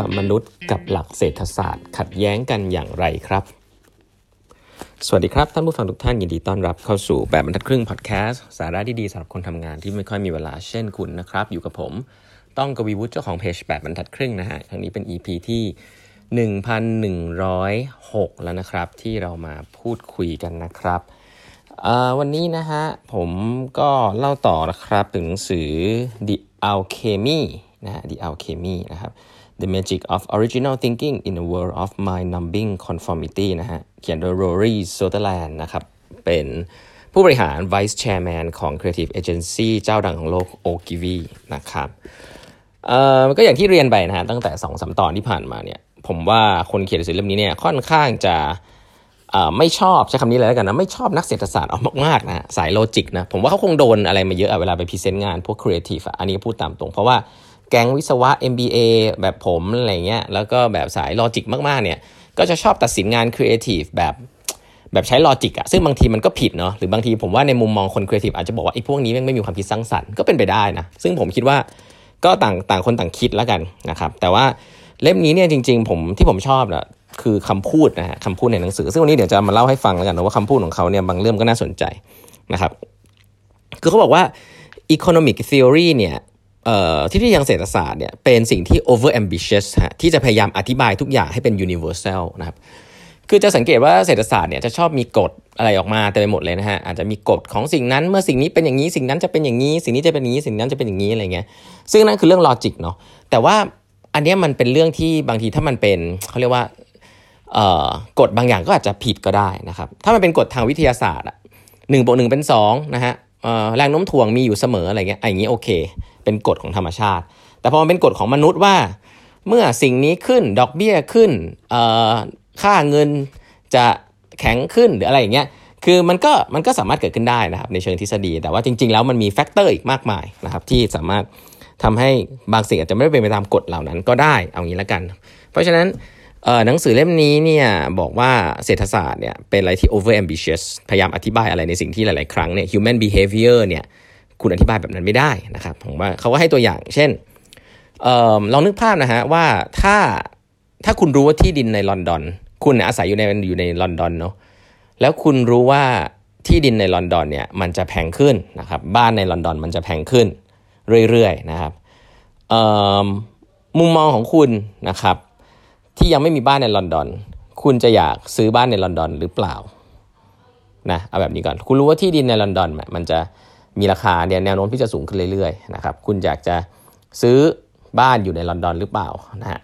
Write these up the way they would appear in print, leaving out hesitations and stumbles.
กับมนุษย์กับหลักเศรษฐศาสตร์ขัดแย้งกันอย่างไรครับสวัสดีครับท่านผู้ฟังทุกท่านยินดีต้อนรับเข้าสู่แบบบรรทัดครึ่งพอดแคสต์สาระดีๆสำหรับคนทำงานที่ไม่ค่อยมีเวลาเช่นคุณนะครับอยู่กับผมต้องกวีวุฒิเจ้าของเพจแบบบรรทัดครึ่งนะฮะครั้งนี้เป็น EP ที่1106แล้วนะครับที่เรามาพูดคุยกันนะครับวันนี้นะฮะผมก็เล่าต่อนะครับถึงหนังสือ The Alchemy นะฮะ The Alchemy นะครับ The Magic of Original Thinking in a World of Mind-Numbing Conformity นะฮะเขียนโดย Rory Sutherland นะครับเป็นผู้บริหาร Vice Chairman ของ Creative Agency เจ้าดังของโลก Ogilvy นะครับก็อย่างที่เรียนไปนะฮะตั้งแต่ 2-3 ตอนที่ผ่านมาเนี่ยผมว่าคนเขียนหนังสือเล่มนี้เนี่ยค่อนข้างจะไม่ชอบใช้คำนี้เลยแล้วกันนะไม่ชอบนักเศรษฐศาสตร์เอามากๆนะสายโลจิกนะผมว่าเขาคงโดนอะไรมาเยอะเวลาไปพรีเซนต์งานพวกครีเอทีฟอันนี้พูดตามตรงเพราะว่าแก๊งวิศวะ MBA แบบผมอะไรเงี้ยแล้วก็แบบสายโลจิกมากๆเนี่ยก็จะชอบตัดสินงานครีเอทีฟแบบใช้ลอจิกอะซึ่งบางทีมันก็ผิดเนาะหรือบางทีผมว่าในมุมมองคนครีเอทีฟอาจจะบอกว่าไอ้พวกนี้แม่งไม่มีความคิดสร้างสรรค์ก็เป็นไปได้นะซึ่งผมคิดว่าก็ต่างคนต่างคิดแล้วกันนะครับแต่ว่าเล่มนี้เนี่ยจริงๆผมชอบนะคือคำพูดนะฮะคำพูดในหนังสือซึ่งวันนี้เดี๋ยวจะมาเล่าให้ฟังแล้วกันนะว่าคำพูดของเขาเนี่ยบางเรื่องก็น่าสนใจนะครับคือเขาบอกว่า economic theory เนี่ยที่ทางเศรษฐศาสตร์เนี่ยเป็นสิ่งที่ over ambitious ฮะที่จะพยายามอธิบายทุกอย่างให้เป็น universal นะครับคือจะสังเกตว่าเศรษฐศาสตร์เนี่ยจะชอบมีกฎอะไรออกมาเต็มไปหมดเลยนะฮะอาจจะมีกฎของสิ่งนั้นเมื่อสิ่งนี้เป็นอย่างนี้สิ่งนั้นจะเป็นอย่างนี้สิ่งนี้จะเป็นอย่างนี้สิ่งนั้นจะเป็นอย่างนี้อะไรเงี้ยซึ่งนั่นคือเรื่องลอจิกเนาะแต่ว่าอันนี้มันเป็นเรื่องที่บางทีถ้ามันเป็นเขาเรียกว่ากฎบางอย่างก็อาจจะผิดก็ได้นะครับถ้ามันเป็นกฎทางวิทยาศาสตร์อ่ะ1+1เป็น2นะฮะแรงโน้มถ่วงมีอยู่เสมออะไรเงี้ยอย่างงี้โอเคเป็นกฎของธรรมชาติแต่พอมันเป็นกฎของมนุษย์ว่าเมื่อสิ่งนี้ขึ้นดอกเบี้ยขึ้นค่าเงินจะแข็งขึ้นหรืออะไรอย่างเงี้ยคือมันก็สามารถเกิดขึ้นได้นะครับในเชิงทฤษฎีแต่ว่าจริงๆแล้วมันมีแฟกเตอร์อีกมากมายนะครับที่สามารถทำให้บางสิ่งอาจจะไม่ได้เป็นไปตามกฎเหล่านั้นก็ได้เอางี้ละกันเพราะฉะนั้นหนังสือเล่มนี้เนี่ยบอกว่าเศรษฐศาสตร์เนี่ยเป็นอะไรที่ over ambitious พยายามอธิบายอะไรในสิ่งที่หลายๆครั้งเนี่ย human behavior เนี่ยคุณอธิบายแบบนั้นไม่ได้นะครับผมว่าเขาก็ให้ตัวอย่างเช่นลองนึกภาพนะฮะว่าถ้าคุณรู้ว่าที่ดินในลอนดอนคุณอาศัยอยู่ในลอนดอนเนาะแล้วคุณรู้ว่าที่ดินในลอนดอนเนี่ยมันจะแพงขึ้นนะครับบ้านในลอนดอนมันจะแพงขึ้นเรื่อยๆนะครับมุมมองของคุณนะครับที่ยังไม่มีบ้านในลอนดอนคุณจะอยากซื้อบ้านในลอนดอนหรือเปล่านะเอาแบบนี้ก่อนคุณรู้ว่าที่ดินในลอนดอนมันจะมีราคาแนวโน้มที่จะสูงขึ้นเรื่อยๆนะครับคุณอยากจะซื้อบ้านอยู่ในลอนดอนหรือเปล่านะฮะ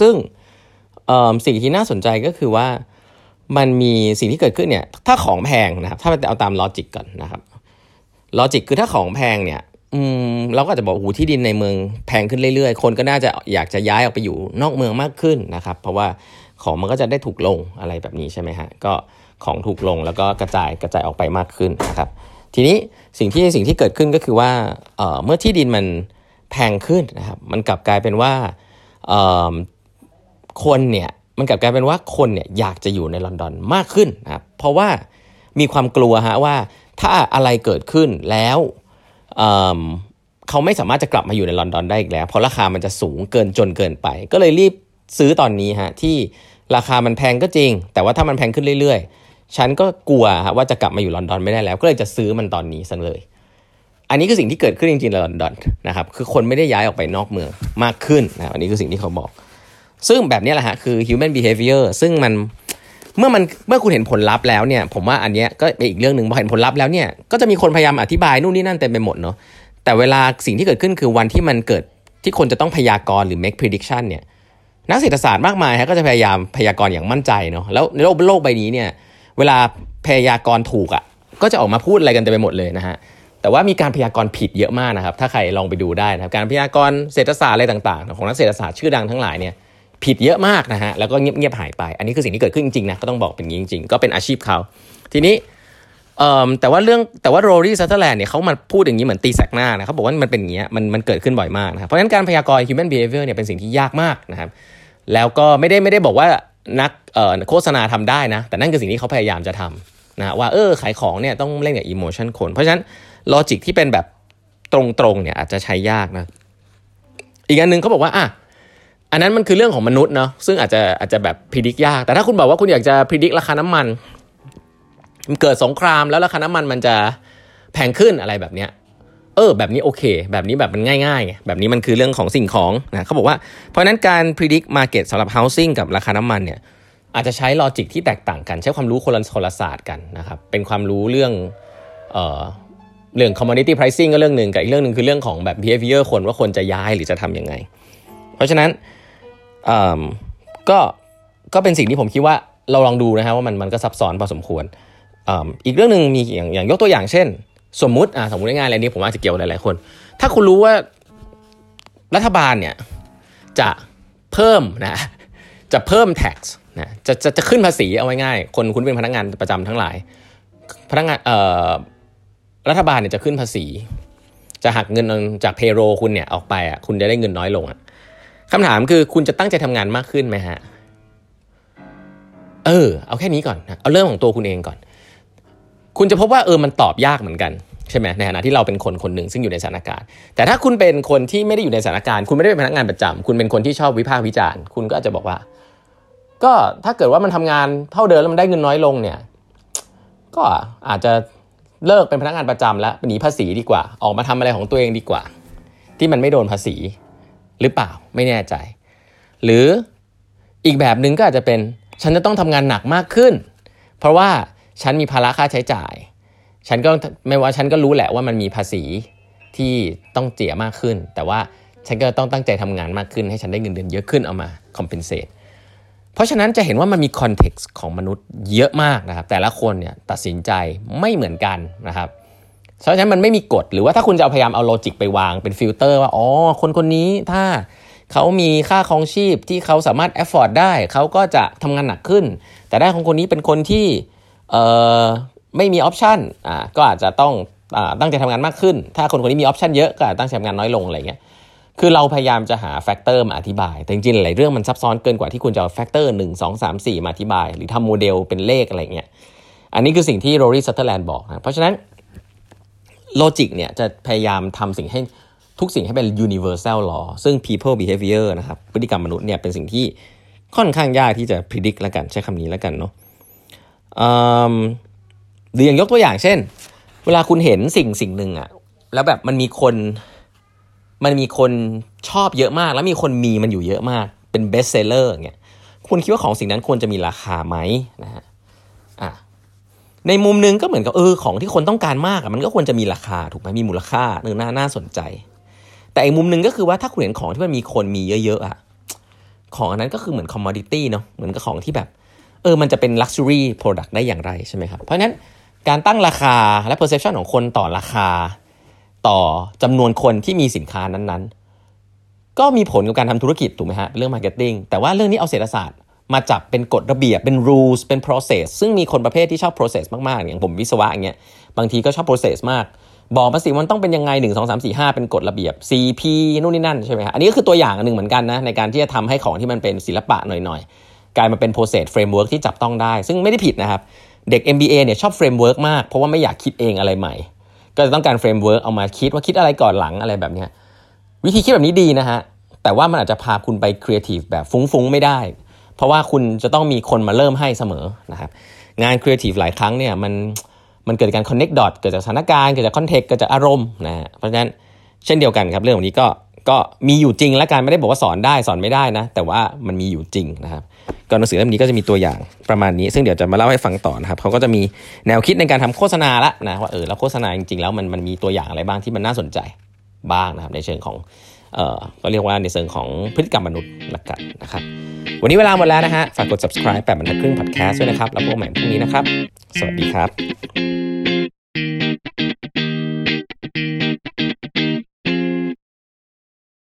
ซึ่งสิ่งที่น่าสนใจก็คือว่ามันมีสิ่งที่เกิดขึ้นเนี่ยถ้าของแพงนะครับถ้าเอาตามลอจิกก่อนนะครับลอจิกคือถ้าของแพงเนี่ยเราก็อาจจะบอกโหที่ดินในเมืองแพงขึ้นเรื่อยๆคนก็น่าจะอยากจะย้ายออกไปอยู่นอกเมืองมากขึ้นนะครับเพราะว่าของมันก็จะได้ถูกลงอะไรแบบนี้ใช่ไหมฮะก็ของถูกลงแล้วก็กระจายออกไปมากขึ้นนะครับทีนี้สิ่งที่เกิดขึ้นก็คือว่าเมื่อที่ดินมันแพงขึ้นนะครับมันกลับกลายเป็นว่าคนเนี่ยอยากจะอยู่ในลอนดอนมากขึ้นนะครับเพราะว่ามีความกลัวฮะว่าถ้าอะไรเกิดขึ้นแล้วเขาไม่สามารถจะกลับมาอยู่ในลอนดอนได้อีกแล้วเพราะราคามันจะสูงเกินไปก็เลยรีบซื้อตอนนี้ฮะที่ราคามันแพงก็จริงแต่ว่าถ้ามันแพงขึ้นเรื่อยๆฉันก็กลัวฮะว่าจะกลับมาอยู่ลอนดอนไม่ได้แล้วก็เลยจะซื้อมันตอนนี้ซะเลยอันนี้คือสิ่งที่เกิดขึ้นจริงๆในลอนดอนนะครับคือคนไม่ได้ย้ายออกไปนอกเมืองมากขึ้นนะอันนี้คือสิ่งที่เขาบอกซึ่งแบบนี้แหละฮะคือ human behavior ซึ่งมันเมื่อคุณเห็นผลลัพธ์แล้วเนี่ยผมว่าอันเนี้ยก็เป็นอีกเรื่องนึงพอเห็นผลลัพธ์แล้วเนี่ยก็จะมีคนพยายามอธิบายนู่นนี่นั่นเต็มไปหมดเนาะแต่เวลาสิ่งที่เกิดขึ้นคือวันที่มันเกิดที่คนจะต้องพยากรณ์หรือ make prediction เนี่ยนักเศรษฐศาสตร์มากมายฮะก็จะพยายามพยากรณ์อย่างมั่นใจเนาะแล้วในโลกใบนี้เนี่ยเวลาพยากรณ์ถูกอ่ะก็จะออกมาพูดอะไรกันเต็มไปหมดเลยนะฮะแต่ว่ามีการพยากรณ์ผิดเยอะมากนะครับถ้าใครลองไปดูได้นะครับการพยากรณ์เศรษฐศาสตร์อะไรต่างๆของนักเศรษฐศาสตร์ชื่อดังทั้งหลายเนี่ยผิดเยอะมากนะฮะแล้วก็เงียบๆหายไปอันนี้คือสิ่งที่เกิดขึ้นจริงๆนะก็ต้องบอกเป็นอย่างนี้จริงๆก็เป็นอาชีพเขาทีนี้แต่ว่า Rory Sutherland เนี่ยเขามาพูดอย่างนี้เหมือนตีแสกหน้านะเขาบอกว่ามันเป็นอย่างเงี้ยมันเกิดขึ้นบ่อยมากนะครับเพราะฉะนั้นการพยากรณ์ human behavior เนี่ยเป็นสิ่งที่ยากมากนะครับแล้วก็ไม่ได้บอกว่านักโฆษณาทำได้นะแต่นั่นคือสิ่งที่เขาพยายามจะทำนะว่าขายของเนี่ยต้องเล่นกับ emotion คนเพราะฉะนั้น logic ที่เป็นแบบตรงๆเนี่ยอาจจะใช้ยากนะอีกอันนึงเขาบอกว่า อันนั้นมันคือเรื่องของมนุษย์เนาะซึ่งอาจจะแบบพิจิกยากแต่ถ้าคุณบอกว่าคุณอยากจะพิจิกราคาน้ำมันมันเกิดสงครามแล้วราคาน้ำมันมันจะแพงขึ้นอะไรแบบเนี้ยแบบนี้โอเคแบบนี้แบบมันง่ายๆแบบนี้มันคือเรื่องของสิ่งของนะเขาบอกว่าเพราะนั้นการ predict market สำหรับ housing กับราคาน้ำมันเนี่ยอาจจะใช้ลอจิกที่แตกต่างกันใช้ความรู้คนละศาสตร์กันนะครับเป็นความรู้เรื่อง commodity pricing ก็เรื่องนึงกับอีกเรื่องนึงคือเรื่องของแบบ behavior คนว่าคนจะย้ายหรือจะทำยังไงเพราะฉะนั้นก็เป็นสิ่งที่ผมคิดว่าเราลองดูนะฮะว่ามันก็ซับซ้อนพอสมควรอีกเรื่องนึงมีอย่างยกตัวอย่างเช่นสมมุติง่ายๆเลยนี้ผมอาจจะเกี่ยวหลายๆคนถ้าคุณรู้ว่ารัฐบาลเนี่ยจะเพิ่มนะจะเพิ่ม tax นะจะขึ้นภาษีเอาไว้ง่ายคนคุณเป็นพนักงานประจำทั้งหลายพนักงานรัฐบาลเนี่ยจะขึ้นภาษีจะหักเงินจาก payroll คุณเนี่ยออกไปอ่ะคุณจะได้เงินน้อยลงอ่ะคำถามคือคุณจะตั้งใจทำงานมากขึ้นไหมฮะเอาแค่นี้ก่อนนะเอาเรื่องของตัวคุณเองก่อนคุณจะพบว่ามันตอบยากเหมือนกันใช่ไหมในฐานะที่เราเป็นคนคนหนึ่งซึ่งอยู่ในสถานการณ์แต่ถ้าคุณเป็นคนที่ไม่ได้อยู่ในสถานการณ์คุณไม่ได้เป็นพนักงานประจำคุณเป็นคนที่ชอบวิพากษ์วิจารณ์คุณก็อาจจะบอกว่าก็ถ้าเกิดว่ามันทำงานเท่าเดิมแล้วมันได้เงินน้อยลงเนี่ยก็อาจจะเลิกเป็นพนักงานประจำแล้วหนีภาษีดีกว่าออกมาทำอะไรของตัวเองดีกว่าที่มันไม่โดนภาษีหรือเปล่าไม่แน่ใจหรืออีกแบบนึงก็อาจจะเป็นฉันจะต้องทำงานหนักมากขึ้นเพราะว่าฉันมีภาระค่าใช้จ่ายฉันก็ไม่ว่าฉันก็รู้แหละว่ามันมีภาษีที่ต้องเสียมากขึ้นแต่ว่าฉันก็ต้องตั้งใจทำงานมากขึ้นให้ฉันได้เงินเดือนเยอะขึ้นเอามา compensate เพราะฉะนั้นจะเห็นว่ามันมี context ของมนุษย์เยอะมากนะครับแต่ละคนเนี่ยตัดสินใจไม่เหมือนกันนะครับเพราะฉะนั้นมันไม่มีกฎหรือว่าถ้าคุณจะพยายามเอาโลจิกไปวางเป็นฟิลเตอร์ว่าคนนี้ถ้าเขามีค่าครองชีพที่เขาสามารถ afford ได้เขาก็จะทำงานหนักขึ้นแต่ได้ของคนนี้เป็นคนที่ไม่มีออปชันก็อาจจะต้องตั้งใจทำงานมากขึ้นถ้าคนนี้มีออปชันเยอะก็อาจตั้งใจทำงานน้อยลงอะไรเงี้ยคือเราพยายามจะหาแฟกเตอร์มาอธิบายแต่จริงๆหลายเรื่องมันซับซ้อนเกินกว่าที่คุณจะเอาแฟกเตอร์1 2 3 4มาอธิบายหรือทำโมเดลเป็นเลขอะไรเงี้ยอันนี้คือสิ่งที่ Rory Sutherland บอกนะเพราะฉะนั้นโลจิกเนี่ยจะพยายามทำทุกสิ่งให้เป็น universal law ซึ่ง people behavior นะครับพฤติกรรมมนุษย์เนี่ยเป็นสิ่งที่ค่อนข้างยากที่จะ predict ละกันใช้คำนี้ละกันเนาะหรืออย่างยกตัวอย่างเช่นเวลาคุณเห็นสิ่งหนึ่งอะแล้วแบบมันมีคนชอบเยอะมากแล้วมีคนมีมันอยู่เยอะมากเป็น best seller อย่างเงี้ยคุณคิดว่าของสิ่งนั้นควรจะมีราคาไหมนะฮะในมุมนึงก็เหมือนกับของที่คนต้องการมากมันก็ควรจะมีราคาถูกไหมมีมูลค่าน่าสนใจแต่อีกมุมนึงก็คือว่าถ้าคุณเห็นของที่มันมีคนมีเยอะๆอะของอันนั้นก็คือเหมือน commodity เนาะเหมือนกับของที่แบบมันจะเป็น luxury product ได้อย่างไรใช่ไหมครับเพราะฉะนั้นการตั้งราคาและ perception ของคนต่อราคาต่อจำนวนคนที่มีสินค้านั้นๆก็มีผลกับการทำธุรกิจถูกไหมฮะเรื่อง marketing แต่ว่าเรื่องนี้เอาเศรษฐศาสตร์มาจับเป็นกฎระเบียบเป็น rules เป็น process ซึ่งมีคนประเภทที่ชอบ process มากๆอย่างผมวิศวะอย่างเงี้ยบางทีก็ชอบ process มากบอกมาสิมันต้องเป็นยังไง1 2 3 4 5เป็นกฎระเบียบ CP นู่นนี่นั่นใช่ไหมฮะอันนี้ก็คือตัวอย่างนึงเหมือนกันนะในการที่จะทำให้ของที่มันเป็นศิลปะหน่อยกลายมาเป็น process framework ที่จับต้องได้ซึ่งไม่ได้ผิดนะครับเด็ก MBA เนี่ยชอบ framework มากเพราะว่าไม่อยากคิดเองอะไรใหม่ก็จะต้องการ framework เอามาคิดว่าคิดอะไรก่อนหลังอะไรแบบนี้วิธีคิดแบบนี้ดีนะฮะแต่ว่ามันอาจจะพาคุณไป creative แบบฟุ้งๆไม่ได้เพราะว่าคุณจะต้องมีคนมาเริ่มให้เสมอนะครับงาน creative หลายครั้งเนี่ยมันเกิดจากการ connect dot เกิดจากสถานการณ์เกิดจาก context เกิดจากอารมณ์นะฮะเพราะฉะนั้นเช่นเดียวกันครับเรื่องนี้ก็มีอยู่จริงและการไม่ได้บอกว่าสอนได้สอนไม่ได้นะแต่ว่ามันมีอยู่จริงนะครับก็หนังสือเล่มนี้ก็จะมีตัวอย่างประมาณนี้ซึ่งเดี๋ยวจะมาเล่าให้ฟังต่อนะครับเขาก็จะมีแนวคิดในการทำโฆษณาละนะว่าแล้วโฆษณาจริงๆแล้วมันมีตัวอย่างอะไรบ้างที่มันน่าสนใจบ้างนะครับในเชิงของก็เรียกว่าในเชิงของพฤติกรรมมนุษย์ละกันนะครับวันนี้เวลาหมดแล้วนะฮะฝากกด subscribe 8 บรรทัดครึ่ง podcast ด้วยนะครับแล้วพบกันใหม่พรุ่งนี้นะครับสวัสดีครับ